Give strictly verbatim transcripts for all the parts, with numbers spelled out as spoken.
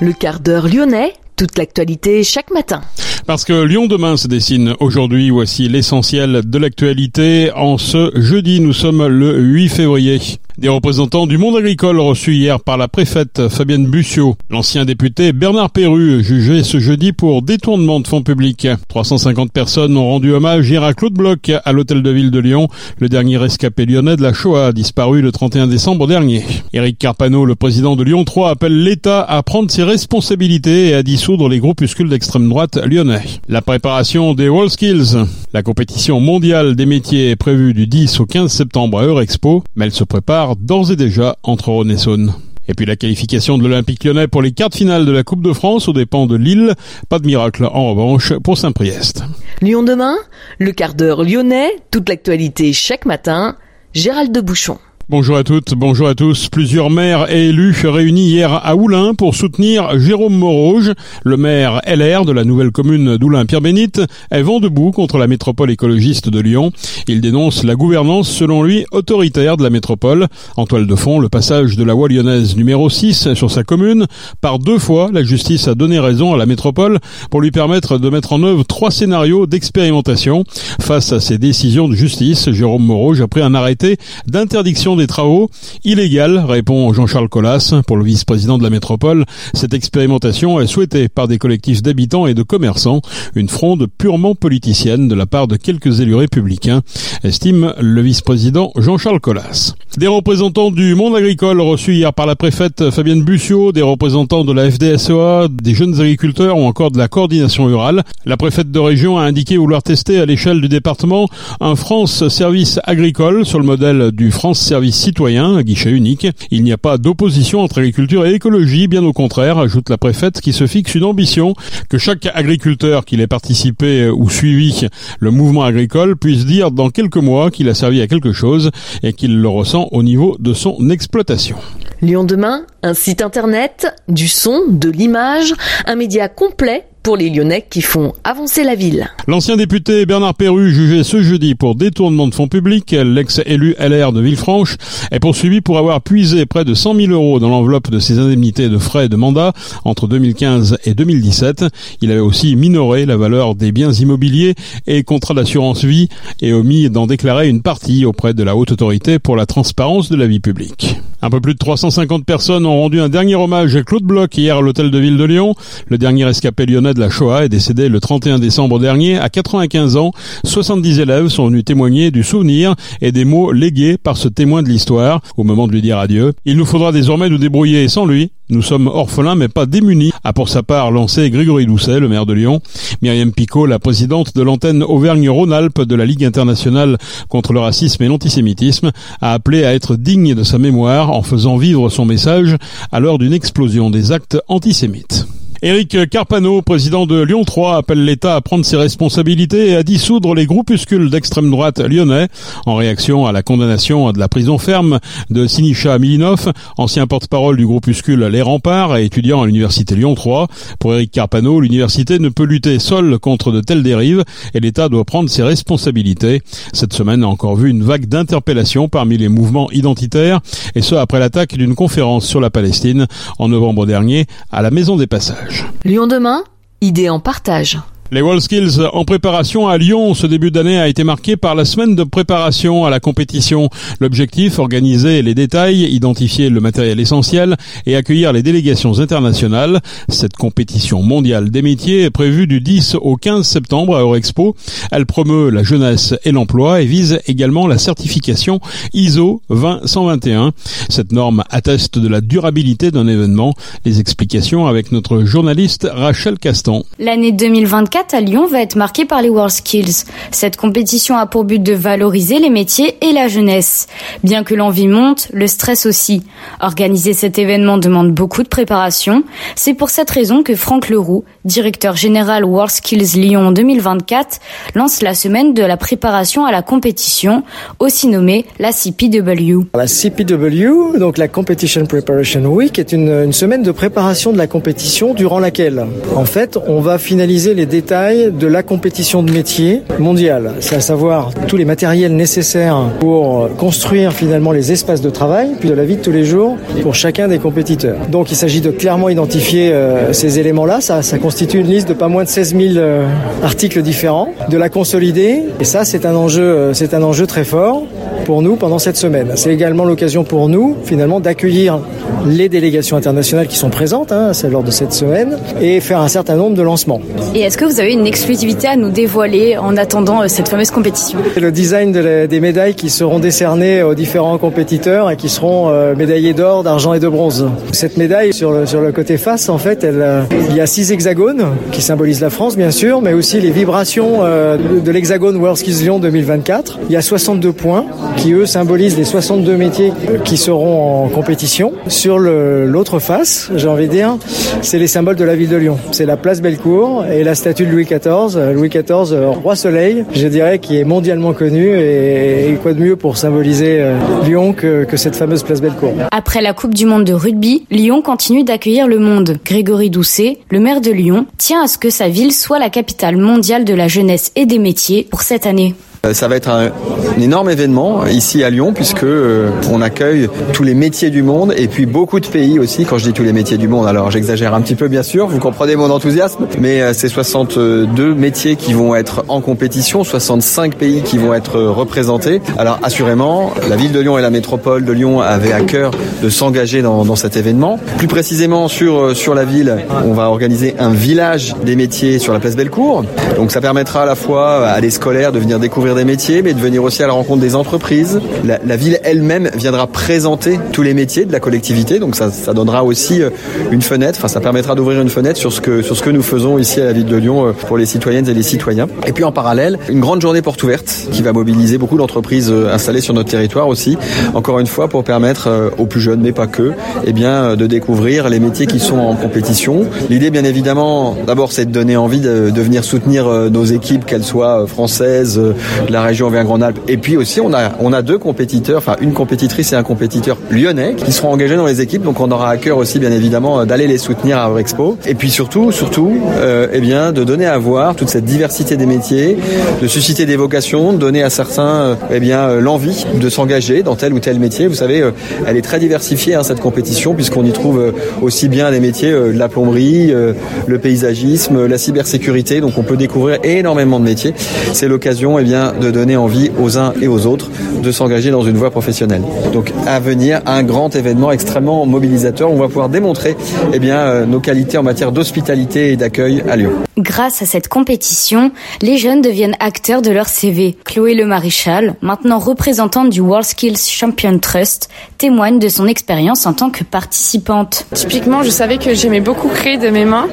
Le quart d'heure lyonnais, toute l'actualité chaque matin. Parce que Lyon demain se dessine aujourd'hui, voici l'essentiel de l'actualité. En ce jeudi, nous sommes le huit février. Des représentants du monde agricole reçus hier par la préfète Fabienne Buccio. L'ancien député Bernard Perru, jugé ce jeudi pour détournement de fonds publics. trois cent cinquante personnes ont rendu hommage hier à Claude Bloch à l'hôtel de ville de Lyon, le dernier rescapé lyonnais de la Shoah, disparu le trente et un décembre dernier. Éric Carpano, le président de Lyon trois, appelle l'État à prendre ses responsabilités et à dissoudre les groupuscules d'extrême droite lyonnais. La préparation des World Skills. La compétition mondiale des métiers est prévue du dix au quinze septembre à Eurexpo, mais elle se prépare d'ores et déjà entre Rhône et Saône. Et puis la qualification de l'Olympique lyonnais pour les quarts de finale de la Coupe de France aux dépens de Lille. Pas de miracle en revanche pour Saint-Priest. Lyon demain, le quart d'heure lyonnais, toute l'actualité chaque matin. Gérald de Bouchon. Bonjour à toutes, bonjour à tous. Plusieurs maires et élus réunis hier à Oulin pour soutenir Jérôme Moroge, le maire L R de la nouvelle commune d'Oulin-Pierre-Bénite, est vent debout contre la métropole écologiste de Lyon. Il dénonce la gouvernance, selon lui, autoritaire de la métropole. En toile de fond, le passage de la loi lyonnaise numéro six sur sa commune. Par deux fois, la justice a donné raison à la métropole pour lui permettre de mettre en œuvre trois scénarios d'expérimentation. Face à ces décisions de justice, Jérôme Moroge a pris un arrêté d'interdiction des travaux illégales, répond Jean-Charles Collas. Pour le vice-président de la métropole, cette expérimentation est souhaitée par des collectifs d'habitants et de commerçants, une fronde purement politicienne de la part de quelques élus républicains, estime le vice-président Jean-Charles Collas. Des représentants du monde agricole reçus hier par la préfète Fabienne Buccio, des représentants de la F D S E A, des jeunes agriculteurs ou encore de la coordination rurale. La préfète de région a indiqué vouloir tester à l'échelle du département un France Service agricole sur le modèle du France Service citoyen, guichet unique. Il n'y a pas d'opposition entre agriculture et écologie, bien au contraire, ajoute la préfète, qui se fixe une ambition, que chaque agriculteur qu'il ait participé ou suivi le mouvement agricole puisse dire dans quelques mois qu'il a servi à quelque chose et qu'il le ressent au niveau de son exploitation. Lyon demain, un site internet, du son, de l'image, un média complet pour les Lyonnais qui font avancer la ville. L'ancien député Bernard Perru, jugé ce jeudi pour détournement de fonds publics, l'ex-élu L R de Villefranche, est poursuivi pour avoir puisé près de cent mille euros dans l'enveloppe de ses indemnités de frais de mandat entre deux mille quinze et deux mille dix-sept. Il avait aussi minoré la valeur des biens immobiliers et contrats d'assurance vie et omis d'en déclarer une partie auprès de la Haute Autorité pour la transparence de la vie publique. Un peu plus de trois cent cinquante personnes ont rendu un dernier hommage à Claude Bloch hier à l'hôtel de ville de Lyon. Le dernier rescapé lyonnais de la Shoah est décédé le trente et un décembre dernier à quatre-vingt-quinze ans. soixante-dix élèves sont venus témoigner du souvenir et des mots légués par ce témoin de l'histoire au moment de lui dire adieu. Il nous faudra désormais nous débrouiller sans lui. Nous sommes orphelins mais pas démunis, a pour sa part lancé Grégory Doucet, le maire de Lyon. Myriam Picot, la présidente de l'antenne Auvergne-Rhône-Alpes de la Ligue internationale contre le racisme et l'antisémitisme, a appelé à être digne de sa mémoire en faisant vivre son message à l'heure d'une explosion des actes antisémites. Éric Carpano, président de Lyon trois, appelle l'État à prendre ses responsabilités et à dissoudre les groupuscules d'extrême droite lyonnais en réaction à la condamnation de la prison ferme de Sinisha Milinov, ancien porte-parole du groupuscule Les Remparts et étudiant à l'université Lyon trois. Pour Éric Carpano, l'université ne peut lutter seule contre de telles dérives et l'État doit prendre ses responsabilités. Cette semaine a encore vu une vague d'interpellations parmi les mouvements identitaires et ce après l'attaque d'une conférence sur la Palestine en novembre dernier à la Maison des Passages. Lyon demain, idées en partage. Les World Skills en préparation à Lyon, ce début d'année a été marqué par la semaine de préparation à la compétition. L'objectif, organiser les détails, identifier le matériel essentiel et accueillir les délégations internationales. Cette compétition mondiale des métiers est prévue du dix au quinze septembre à Eurexpo. Elle promeut la jeunesse et l'emploi et vise également la certification I S O vingt cent vingt et un. Cette norme atteste de la durabilité d'un événement. Les explications avec notre journaliste Rachel Castan. L'année deux mille vingt-quatre à Lyon va être marquée par les World Skills. Cette compétition a pour but de valoriser les métiers et la jeunesse. Bien que l'envie monte, le stress aussi. Organiser cet événement demande beaucoup de préparation. C'est pour cette raison que Franck Leroux, directeur général World Skills Lyon deux mille vingt-quatre, lance la semaine de la préparation à la compétition, aussi nommée la C P W. La C P W, donc la Competition Preparation Week, est une, une semaine de préparation de la compétition durant laquelle, en fait, on va finaliser les détails détail de la compétition de métier mondiale. C'est à savoir tous les matériels nécessaires pour construire finalement les espaces de travail, puis de la vie de tous les jours pour chacun des compétiteurs. Donc il s'agit de clairement identifier euh, ces éléments-là. Ça, ça constitue une liste de pas moins de seize mille euh, articles différents, de la consolider. Et ça, c'est un enjeu, euh, c'est un enjeu très fort pour nous pendant cette semaine. C'est également l'occasion pour nous, finalement, d'accueillir les délégations internationales qui sont présentes, hein, lors de cette semaine, et faire un certain nombre de lancements. Et est-ce que vous avez une exclusivité à nous dévoiler en attendant euh, cette fameuse compétition ? Le design de la, des médailles qui seront décernées aux différents compétiteurs et qui seront euh, médaillés d'or, d'argent et de bronze. Cette médaille, sur le, sur le côté face, en fait, elle, euh, il y a six hexagones qui symbolisent la France, bien sûr, mais aussi les vibrations euh, de, de l'hexagone World Skills Lyon deux mille vingt-quatre. Il y a soixante-deux points qui, eux, symbolisent les soixante-deux métiers qui seront en compétition. Sur le, l'autre face, j'ai envie de dire, c'est les symboles de la ville de Lyon. C'est la place Bellecour et la statue de Louis quatorze. Louis quatorze, roi soleil, je dirais, qui est mondialement connu. Et, et quoi de mieux pour symboliser Lyon que, que cette fameuse place Bellecour. Après la Coupe du Monde de rugby, Lyon continue d'accueillir le monde. Grégory Doucet, le maire de Lyon, tient à ce que sa ville soit la capitale mondiale de la jeunesse et des métiers pour cette année. Ça va être un, un énorme événement ici à Lyon, puisque euh, on accueille tous les métiers du monde et puis beaucoup de pays aussi. Quand je dis tous les métiers du monde, alors j'exagère un petit peu bien sûr, vous comprenez mon enthousiasme, mais euh, c'est soixante-deux métiers qui vont être en compétition, soixante-cinq pays qui vont être représentés. Alors assurément, la ville de Lyon et la métropole de Lyon avaient à cœur de s'engager dans, dans cet événement. Plus précisément sur, euh, sur la ville, on va organiser un village des métiers sur la place Bellecour. Donc ça permettra à la fois à les scolaires de venir découvrir des métiers, mais de venir aussi à la rencontre des entreprises. La, la ville elle-même viendra présenter tous les métiers de la collectivité, donc ça, ça donnera aussi une fenêtre, enfin ça permettra d'ouvrir une fenêtre sur ce que, sur ce que nous faisons ici à la ville de Lyon pour les citoyennes et les citoyens. Et puis en parallèle, une grande journée porte ouverte qui va mobiliser beaucoup d'entreprises installées sur notre territoire aussi, encore une fois pour permettre aux plus jeunes, mais pas que, eh bien, de découvrir les métiers qui sont en compétition. L'idée, bien évidemment, d'abord c'est de donner envie de, de venir soutenir nos équipes, qu'elles soient françaises, de la région Auvergne-Rhône-Alpes. Et puis aussi, on a, on a deux compétiteurs, enfin une compétitrice et un compétiteur lyonnais qui seront engagés dans les équipes. Donc on aura à cœur aussi, bien évidemment, d'aller les soutenir à Eurexpo. Et puis surtout, surtout, euh, eh bien, de donner à voir toute cette diversité des métiers, de susciter des vocations, de donner à certains, euh, eh bien, l'envie de s'engager dans tel ou tel métier. Vous savez, euh, elle est très diversifiée, hein, cette compétition, puisqu'on y trouve euh, aussi bien les métiers euh, de la plomberie, euh, le paysagisme, euh, la cybersécurité. Donc on peut découvrir énormément de métiers. C'est l'occasion, eh bien, de donner envie aux uns et aux autres de s'engager dans une voie professionnelle. Donc à venir, un grand événement extrêmement mobilisateur. On va pouvoir démontrer eh bien, nos qualités en matière d'hospitalité et d'accueil à Lyon. Grâce à cette compétition, les jeunes deviennent acteurs de leur C V. Chloé Le Maréchal, maintenant représentante du World Skills Champion Trust, témoigne de son expérience en tant que participante. Typiquement, je savais que j'aimais beaucoup créer de mes mains,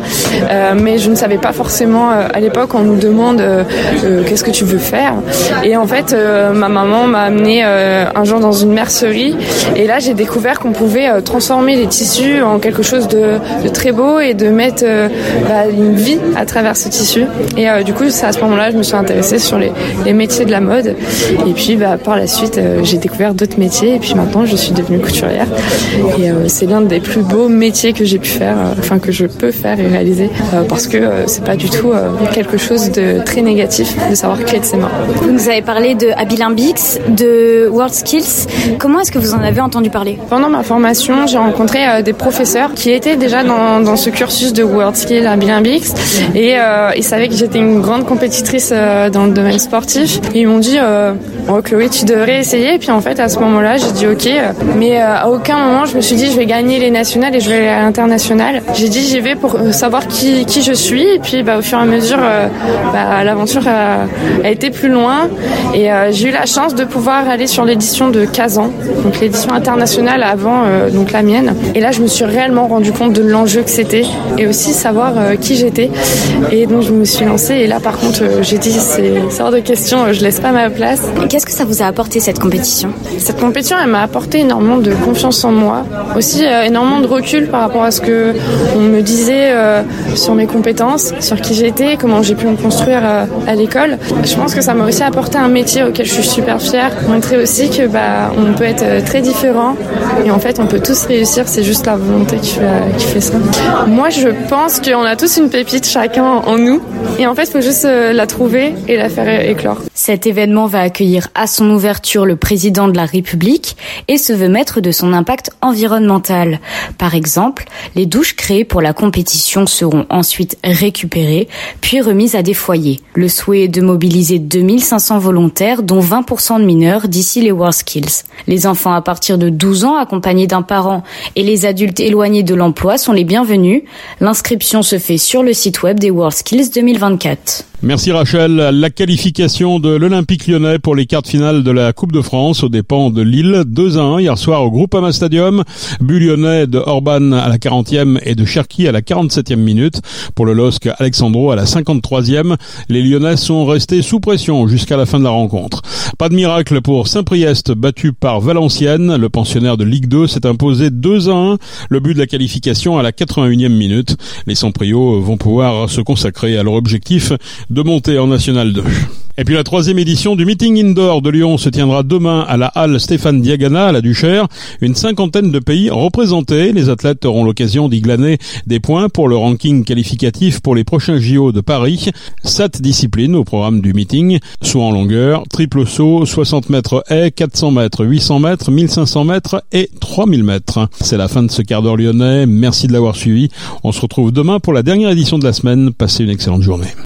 euh, mais je ne savais pas forcément, euh, à l'époque, on nous demande euh, euh, qu'est-ce que tu veux faire. Et en fait, euh, ma maman m'a amenée euh, un jour dans une mercerie. Et là, j'ai découvert qu'on pouvait euh, transformer les tissus en quelque chose de, de très beau et de mettre euh, bah, une vie à travers ce tissu. Et euh, du coup, c'est à ce moment-là, je me suis intéressée sur les, les métiers de la mode. Et puis, bah, par la suite, euh, j'ai découvert d'autres métiers. Et puis maintenant, je suis devenue couturière. Et euh, c'est l'un des plus beaux métiers que j'ai pu faire, euh, enfin que je peux faire et réaliser, euh, parce que euh, c'est pas du tout euh, quelque chose de très négatif de savoir créer de ses mains. Vous nous avez parlé de Abilimbix, de WorldSkills. Comment est-ce que vous en avez entendu parler ? Pendant ma formation, j'ai rencontré euh, des professeurs qui étaient déjà dans, dans ce cursus de WorldSkills, Abilimbix, et euh, ils savaient que j'étais une grande compétitrice euh, dans le domaine sportif. Et ils m'ont dit euh, oh, Chloé, tu devrais essayer. Et puis en fait, à ce moment-là, j'ai dit ok. Mais euh, à aucun moment, je me suis dit je vais gagner les nationales et je vais aller à l'international. J'ai dit j'y vais pour savoir qui, qui je suis. Et puis bah, au fur et à mesure, euh, bah, l'aventure euh, a été plus loin, et euh, j'ai eu la chance de pouvoir aller sur l'édition de Kazan, donc l'édition internationale avant euh, donc la mienne, et là je me suis réellement rendu compte de l'enjeu que c'était et aussi savoir euh, qui j'étais, et donc je me suis lancée. Et là par contre euh, j'ai dit c'est hors de question, euh, je laisse pas ma place. qu'est-ce que ça vous a apporté cette compétition ? Cette compétition, elle m'a apporté énormément de confiance en moi, aussi euh, énormément de recul par rapport à ce que on me disait euh, sur mes compétences, sur qui j'étais, comment j'ai pu me construire euh, à l'école. Je pense que ça m'a aussi apporté un métier auquel je suis super fière, montrer aussi que bah on peut être très différent et en fait on peut tous réussir, c'est juste la volonté qui fait, euh, qui fait ça. Moi, je pense qu'on a tous une pépite chacun en nous et en fait, il faut juste euh, la trouver et la faire éclore. Cet événement va accueillir à son ouverture le président de la République et se veut maître de son impact environnemental. Par exemple, les douches créées pour la compétition seront ensuite récupérées, puis remises à des foyers. Le souhait est de mobiliser deux mille cinq cents volontaires, dont vingt pour cent de mineurs, d'ici les World Skills. Les enfants à partir de douze ans, accompagnés d'un parent, et les adultes éloignés de l'emploi sont les bienvenus. L'inscription se fait sur le site web des World Skills deux mille vingt-quatre. Merci Rachel. La qualification de l'Olympique lyonnais pour les quarts de finale de la Coupe de France aux dépens de Lille, deux à un hier soir au Groupama Stadium. But lyonnais de Orban à la quarantième et de Cherki à la quarante-septième minute. Pour le L O S C, Alexandreau à la cinquante-troisième. Les Lyonnais sont restés sous pression jusqu'à la fin de la rencontre. Pas de miracle pour Saint-Priest, battu par Valenciennes. Le pensionnaire de Ligue deux s'est imposé deux à un. Le but de la qualification à la quatre-vingt-unième minute. Les Saint-Prios vont pouvoir se consacrer à leur objectif de monter en National deux. Et puis la troisième édition du meeting indoor de Lyon se tiendra demain à la halle Stéphane Diagana à la Duchère. Une cinquantaine de pays représentés. Les athlètes auront l'occasion d'y glaner des points pour le ranking qualificatif pour les prochains J O de Paris. Sept disciplines au programme du meeting, saut en longueur, triple saut, soixante mètres haies, quatre cents mètres, huit cents mètres, mille cinq cents mètres et trois mille mètres. C'est la fin de ce quart d'heure lyonnais. Merci de l'avoir suivi. On se retrouve demain pour la dernière édition de la semaine. Passez une excellente journée.